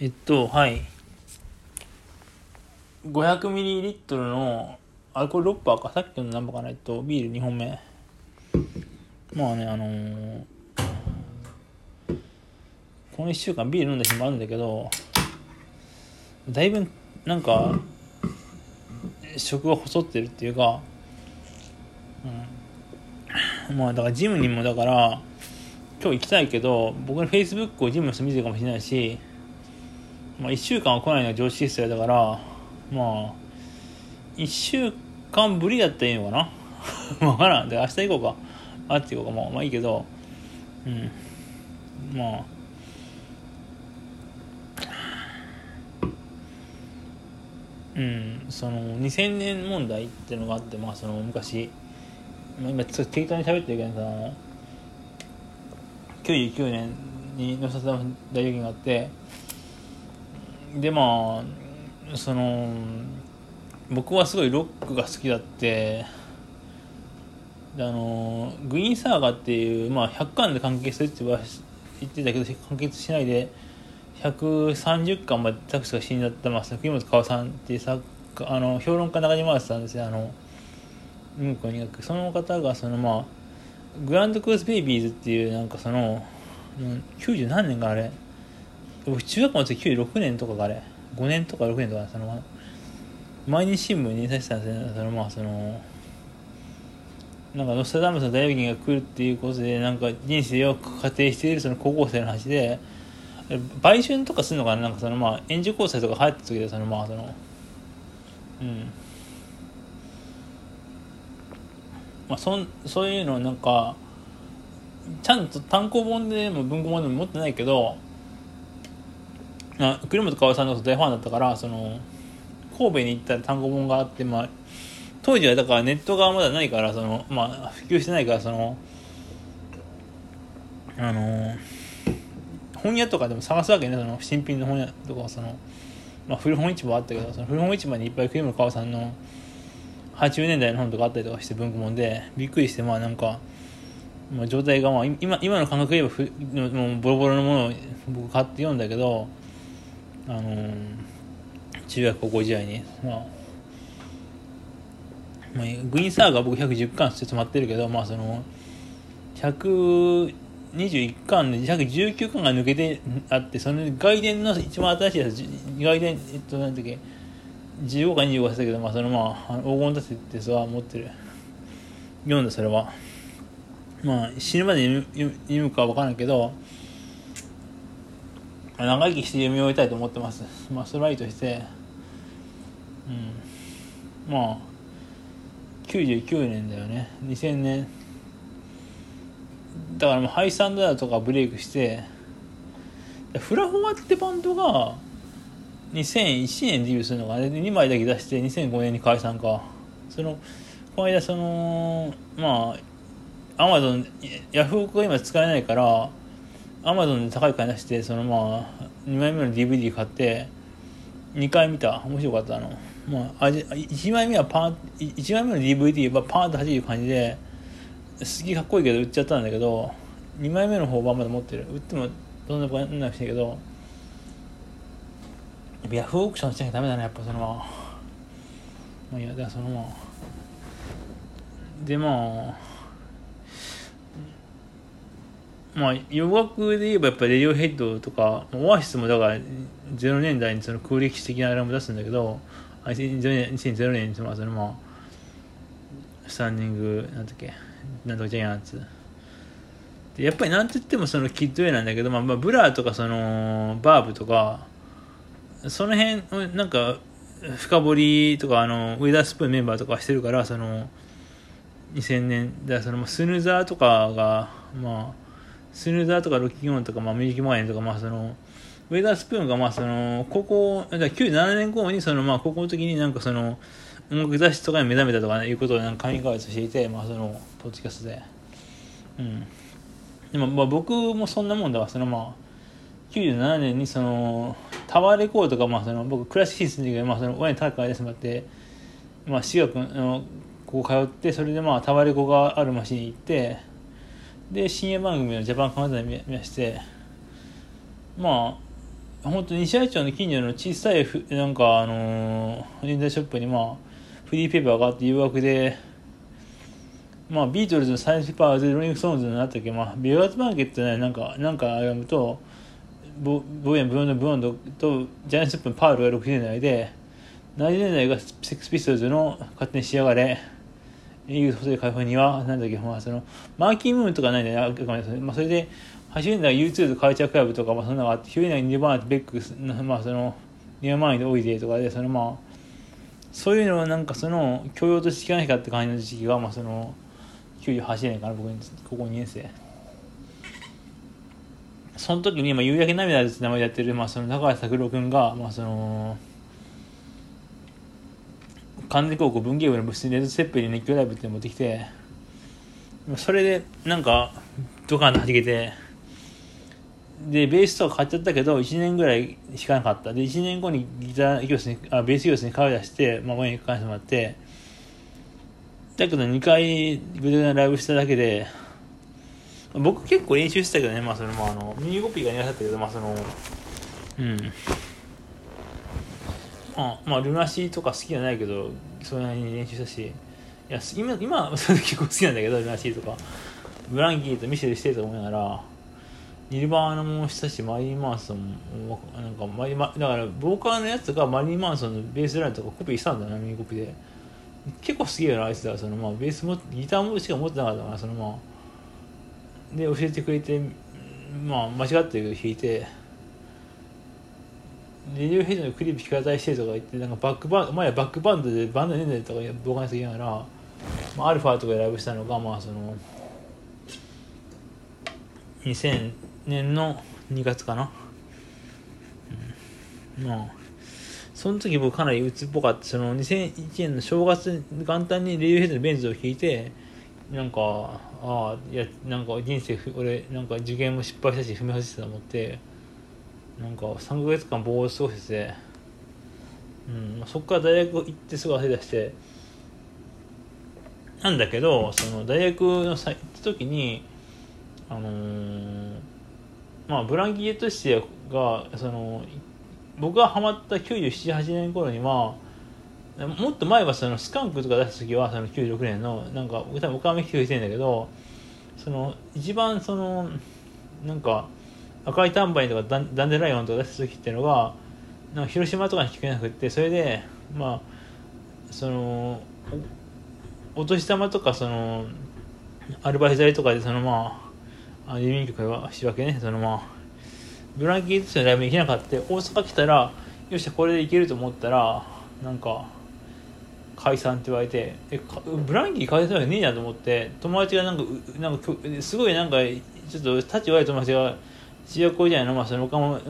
はい。500ml のアルコール6パーか、さっきの何パーかないと、ビール2本目。まあね、この1週間ビール飲んだ日もあるんだけど、だいぶなんか食が細ってるっていうか、まあだからジムにもだから今日行きたいけど、僕の Facebook をジムの人見てるかもしれないし、まあ1週間は来ないのが常識ですよ。だからまあ1週間ぶりだったらいいのかなわからん。で明日行こうかあっち行こうか、まあいいけど、まあその2000年問題っていうのがあって、まあその昔、今適当に喋ってるけどさ、99年にノストラダム大予言があって、でまあその僕はすごいロックが好きだって、でグリーンサーガーっていう、まあ、100巻で完結するって言ってたけど完結しないで130巻まで作者が死んじゃった、まあ、福本薫さんっていう評論家の中に回してたんですよ。文庫にその方がその、まあ、グランドクルーズベイビーズっていうなんかその90何年かあれ、僕中学校の時96年とかがあれ5年とか6年とか、その毎日新聞に連載してたんですよ。そのまあそのなんかノストラダムスの大予言が来るっていうことでなんか人生を仮定しているその高校生の話で、売春とかするのかな、なんかそのまあ援助交際とか流行った時で、そのまあそのまあそういうのなんかちゃんと単行本でも文庫本でも持ってないけど、栗本薫さんのこと大ファンだったから、その神戸に行ったら単行本があって、まあ当時はだからネットがまだないから、そのまあ普及してないから、その本屋とかでも探すわけね、その新品の本屋とか、その、まあ、古本市場あったけど、その古本市場にいっぱい栗本薫さんの80年代の本とかあったりとかして文庫本でびっくりして、まあなんか、まあ、状態が、まあ、今の感覚で言えばもうボロボロのものを僕買って読んだけど、中学高校時代に、まあ、グリーンサーガー僕110巻して止まってるけど、まあその121巻で119巻が抜けてあって、その外伝の一番新しいやつ、外伝何だっけ15か25かしたけど、まあそのまあ黄金達成ってやつは持ってる、読んだ。それはまあ死ぬまで読むかは分からないけど、長生きして読み終えたいと思ってます。まあそれはいいとして、まあ99年だよね、2000年だから、もうハイサンダーとかブレイクして、フラフワってバンドが2001年デビューするのか、2枚だけ出して2005年に解散か。そのこの間そのまあアマゾンヤフオクが今使えないから、アマゾンで高い買い出して、そのまあ2枚目の DVD 買って2回見た、面白かった。まあ、1枚目の DVD はパーンと弾ける感じで好き、かっこいいけど売っちゃったんだけど、2枚目の方はまだ持ってる。売ってもどんなことになるけど、ヤフーオークションしなきゃダメだね、やっぱそのまあいや、だからそのまあでまあ洋楽で言えばやっぱレディオヘッドとかオアシスもだから0年代にその空歴史的なアルバム出すんだけど、2000年にそのまあスタンディングなんとかジャイアンツで、やっぱりなんといってもそのキッドウェイなんだけど、まあ、ブラーとかそのバーブとかその辺なんか深掘りとかウィザースプーンメンバーとかしてるから、その2000年だ、そのスヌーザーとかが、まあスヌーザーとかロッキーオンとか、まあ、ミュージックマイネとか、まあ、そのウィザースプーンがまあその高校97年頃にそのまあ高校の時になんかその音楽雑誌とかに目覚めたとか、ね、いうことをなんかカミングアウトしていて、まあそのポッドキャストで、でもまあ僕もそんなもんだわ。そのまあ97年にそのタワーレコードとか、まあその僕クラシックに住んでるけど、まあその親に高く買い出してもらって、まあ私学のここ通って、それでまあタワーレコがあるマシンに行って、で深夜番組のジャパンカウンターで見まして、まあ本当に西八丁の近所の小さいなんかレンタルショップにまあフリーペーパーがあって誘惑で、まあビートルズのサイズパーズ、ローリングストーンズのあったっけ、まあビバーズマーケットね、なんかアルバムとボーヤンブロンドとジャニーズショップのパールが60年代で、70年代がセックスピストルズの勝手に仕上がれ、イーグルスホテル開放にはなんだっけ、まあそのマーキームーンとかないんだよね。まあそれで80年代 YouTube とカルチャークラブとか、まあそんなのがあって、90年代にニバーナとベックスのまあそのニアマインド多いでとかで、そのまあそういうのをなんかその教養として聞かないかって感じの時期がまあその98年かな、僕高校2年生。その時に今夕焼け涙って名前でやってるまあその高橋拓郎君がまあその関西高校文芸部の部室にレッド・セッペリンの熱狂ライブって持ってきて、それでなんかドカンと弾けて。でベースとか買っちゃったけど1年ぐらい弾かなかった。で1年後にベース教室に顔出してまあ親に返してもらって、だけど2回グレードのライブしただけで、僕結構練習してたけどね、まあそのミニコピーが似合ってたけど、まあそのまあルナシーとか好きじゃないけどそれなりに練習したし、いや今はそれ結構好きなんだけど、ルナシーとかブランキーとミシェルしてると思いながら。ニルバーナもしたし、マリー・マンソンもなんかだからボーカーのやつがマリー・マンソンのベースラインとかコピーしたんだよな、ミニコピーで。結構すげえなあいつだ。そのまあベースもギターもしか持ってなかったから、そのまあで教えてくれて、まあ間違ってるけど弾いて、レディオヘッドのクリップ弾き語りしてとか言って、なんか前はバックバンドでバンドねんだよとかボーカーにすぎながら、まあ、アルファとかでライブしたのがまあその2000年の2月かな、まあその時僕かなり鬱っぽかった。その2001年の正月元旦にレディオヘッドのベンズを弾いて、なんかなんか人生俺なんか受験も失敗したし踏み外してたと思って、なんか3ヶ月間ぼーっと過ごしてて、そっから大学行ってすぐ汗出して、なんだけどその大学の行った時にまあブランキー・エトシエがその僕がハマった97、8年頃には、もっと前はそのスカンクとか出した時はその96年のなんか多分岡山企画してるんだけど、その一番そのなんか赤いタンバリンとかダンデライオンとか出した時っていうのがなんか広島とかに聞けなくって、それでまあそのお年玉とかそのアルバイザリとかでそのまあ郵便局は仕分けね、そのまあブランキーとしてのライブに行けなかった。大阪来たらよっしゃこれで行けると思ったらなんか解散って言われて、ブランキー解散はねえなと思って、友達がなんかすごいなんかちょっと立ち悪い友達が中学校時代のまあその他の事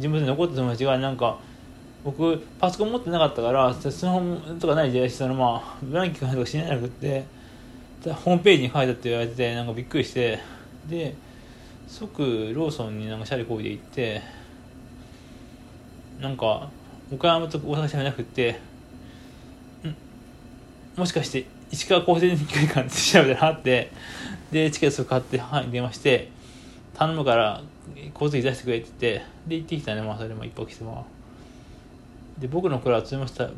務所に残った友達がなんか僕パソコン持ってなかったからスマホとかない時代、そのまあブランキー解散とかしなくってホームページに書いたって言われて、なんかびっくりして、で即ローソンになんかシャリこいで行って、なんか岡山と大阪じゃなくてもしかして石川高専に行くかって調べたらあって、でチケット買って母に電話して頼むから交通費出してくれって言って、で行ってきたね。まあそれも一泊してもで僕の頃を詰ましたた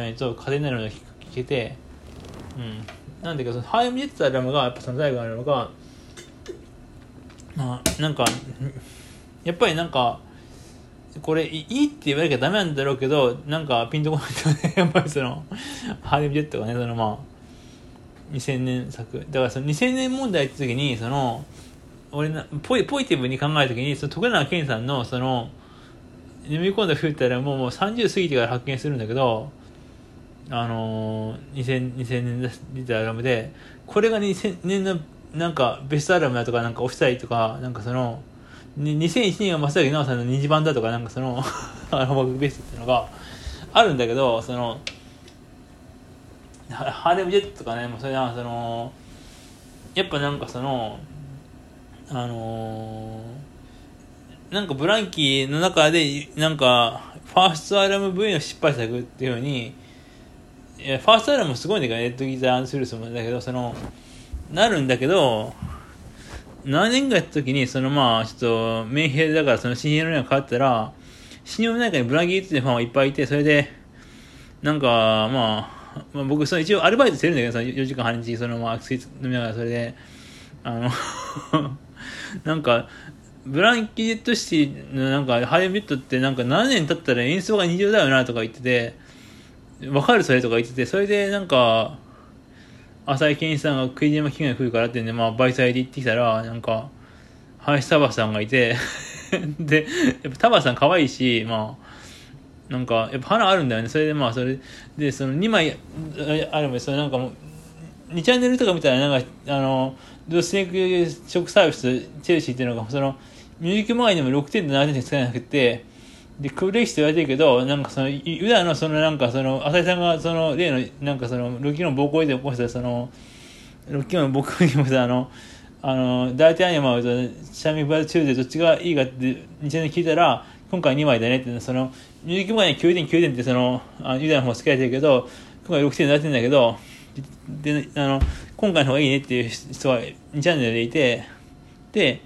めにと風になるのが聞けて、なんだけどそのハイムジェットアルバムがやっぱその最後のアルバムがまあ、なんかやっぱりなんかこれいいって言われなきゃダメなんだろうけど、なんかピンとこないとねやっぱりそのハーレムジェットがね、そのまあ2000年作だから、その2000年問題って時にその俺ポジティブに考える時にその徳永健さんのその眠り込んだ冬って言ったらもう30過ぎてから発見するんだけど、2000年出たアルバムでこれが2000年のなんかベストアルバムだとかなんかオフィサイとかなんかその2001年は松崎直さんの2次版だとかなんかそのアルバムベストっていうのがあるんだけど、そのハーレムジェットとかね、もうそれはそのやっぱなんかそのなんかブランキーの中でなんかファーストアルバム V の失敗作っていうふうに、いやファーストアルバムもすごいんだけど、レッドギター&スルースもだけどそのなるんだけど、何年かやった時にそのまあちょっとメンヘラだからその CN のように変わったら信用の中にブラギーっていうファンはいっぱいいて、それで、なんか、まあ、僕、その一応アルバイトしてるんだけど、その4時間半日、そのままアクセス飲みながら、それで、なんか、ブランキットシティのなんかハイブリッドってなんか何年経ったら演奏が二重だよなとか言ってて、わかるそれとか言ってて、それでなんか、浅井健一さんが食い島機会が来るからってんで、まあ媒体で行ってきたら、なんか、林タバさんがいて、で、やっぱタバさん可愛いし、まあ、なんか、やっぱ花あるんだよね。それでまあ、それで、その2枚あれば、それなんかもう、2チャンネルとか見たら、なんか、スネーク食サービスとチェルシーっていうのが、その、ミュージック周りでも6点と7点しか使えなくて、で、クレイシーと言われてるけど、なんかその、ユダのそのなんかその、浅井さんがその、例の、なんかその、ロッキーの暴行で起こした、その、ロッキーの暴行で起こした大体アニマルとシャミバルチューでどっちがいいかって2チャンネル聞いたら、今回2枚だねって、その、ミュージック周りに9点9点ってその、ユダの方つけられてるけど、今回6点と7点だけど、で、今回の方がいいねっていう人が2チャンネルでいて、で、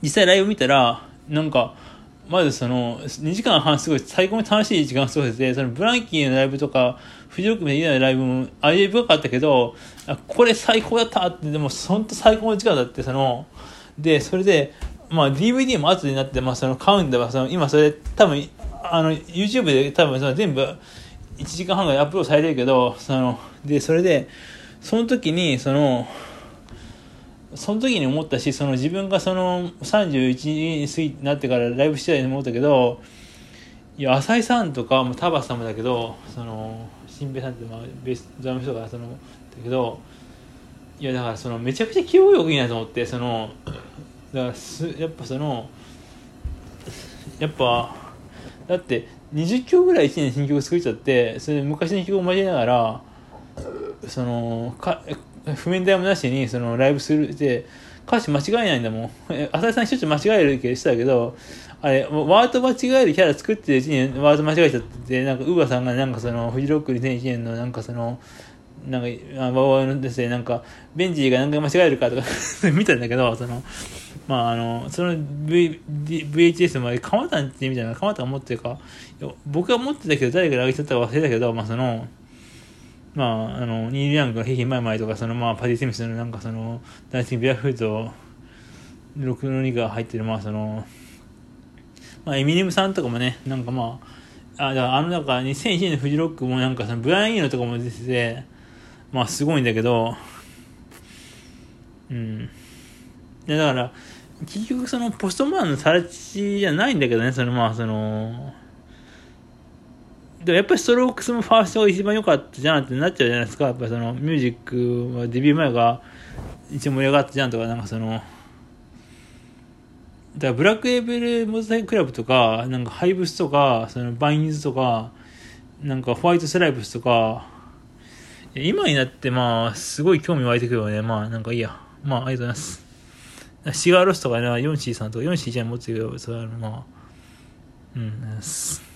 実際ライブ見たら、なんか、まずその、2時間半すごい、最高に楽しい時間を過ごしてて、そのブランキーのライブとか、フジロックみたいなライブも、あれ深かったけど、これ最高だったって、でも、ほんと最高の時間だって、その、で、それで、まあ DVD も後になって、まあその買うんだわ、その、今それ、多分、YouTube で多分その全部、1時間半ぐらいアップロードされてるけど、その、で、それで、その時に思ったし、その自分がその31過ぎになってからライブしてたように思ったけど、いや、浅井さんとか、田畑さんもだけど、その、新平さんって、まあ、ドラム人が、その、だけど、いや、だから、その、めちゃくちゃ気分よくいいなと思って、その、だからやっぱその、やっぱ、だって、20曲ぐらい1年新曲作っちゃって、それで昔の曲を交えながら、その、譜面台もなしにそのライブするって歌詞間違えないんだもん。浅井さん一つ間違える気したけど、あれワード間違えるキャラ作ってるうちにワード間違えちゃって、なんかウバさんがなんかそのフジロック2001年のなんかそのなんかバオのですね、なんかベンジーが何回間違えるかとか見たんだけど、そのまあその VHS までカマタンってみたいなカマタン持ってるか、僕は持ってたけど誰からあげちゃったか忘れたけど、まあその。まあ、ニール・ヤングのヘヒマイマイとか、その、まあ、パティ・スミスのなんかその、ダンシング・ビアフード、ロックの2が入ってる、まあ、その、まあ、エミネムさんとかもね、なんかまあ、だからなんか2001年のフジロックもなんかその、ブライン・イーノとかも出てて、まあ、すごいんだけど、うん。で、だから、結局その、ポストマンのさらちじゃないんだけどね、その、まあ、その、でもやっぱりストロークスもファーストが一番良かったじゃんってなっちゃうじゃないですか。やっぱりそのミュージックはデビュー前が一番盛り上がったじゃんとか、なんかその、だからブラックエーベルモザサイククラブとか、なんかハイブスとか、そのバインズとか、なんかホワイトスライブスとか、今になってまあすごい興味湧いてくるよね。まあなんかいいや。まあありがとうございます。シガーロスとかね、ヨンシーさんとか、ヨンシーちゃん持ってるけど、それはまあ、うん、ありがとうございます。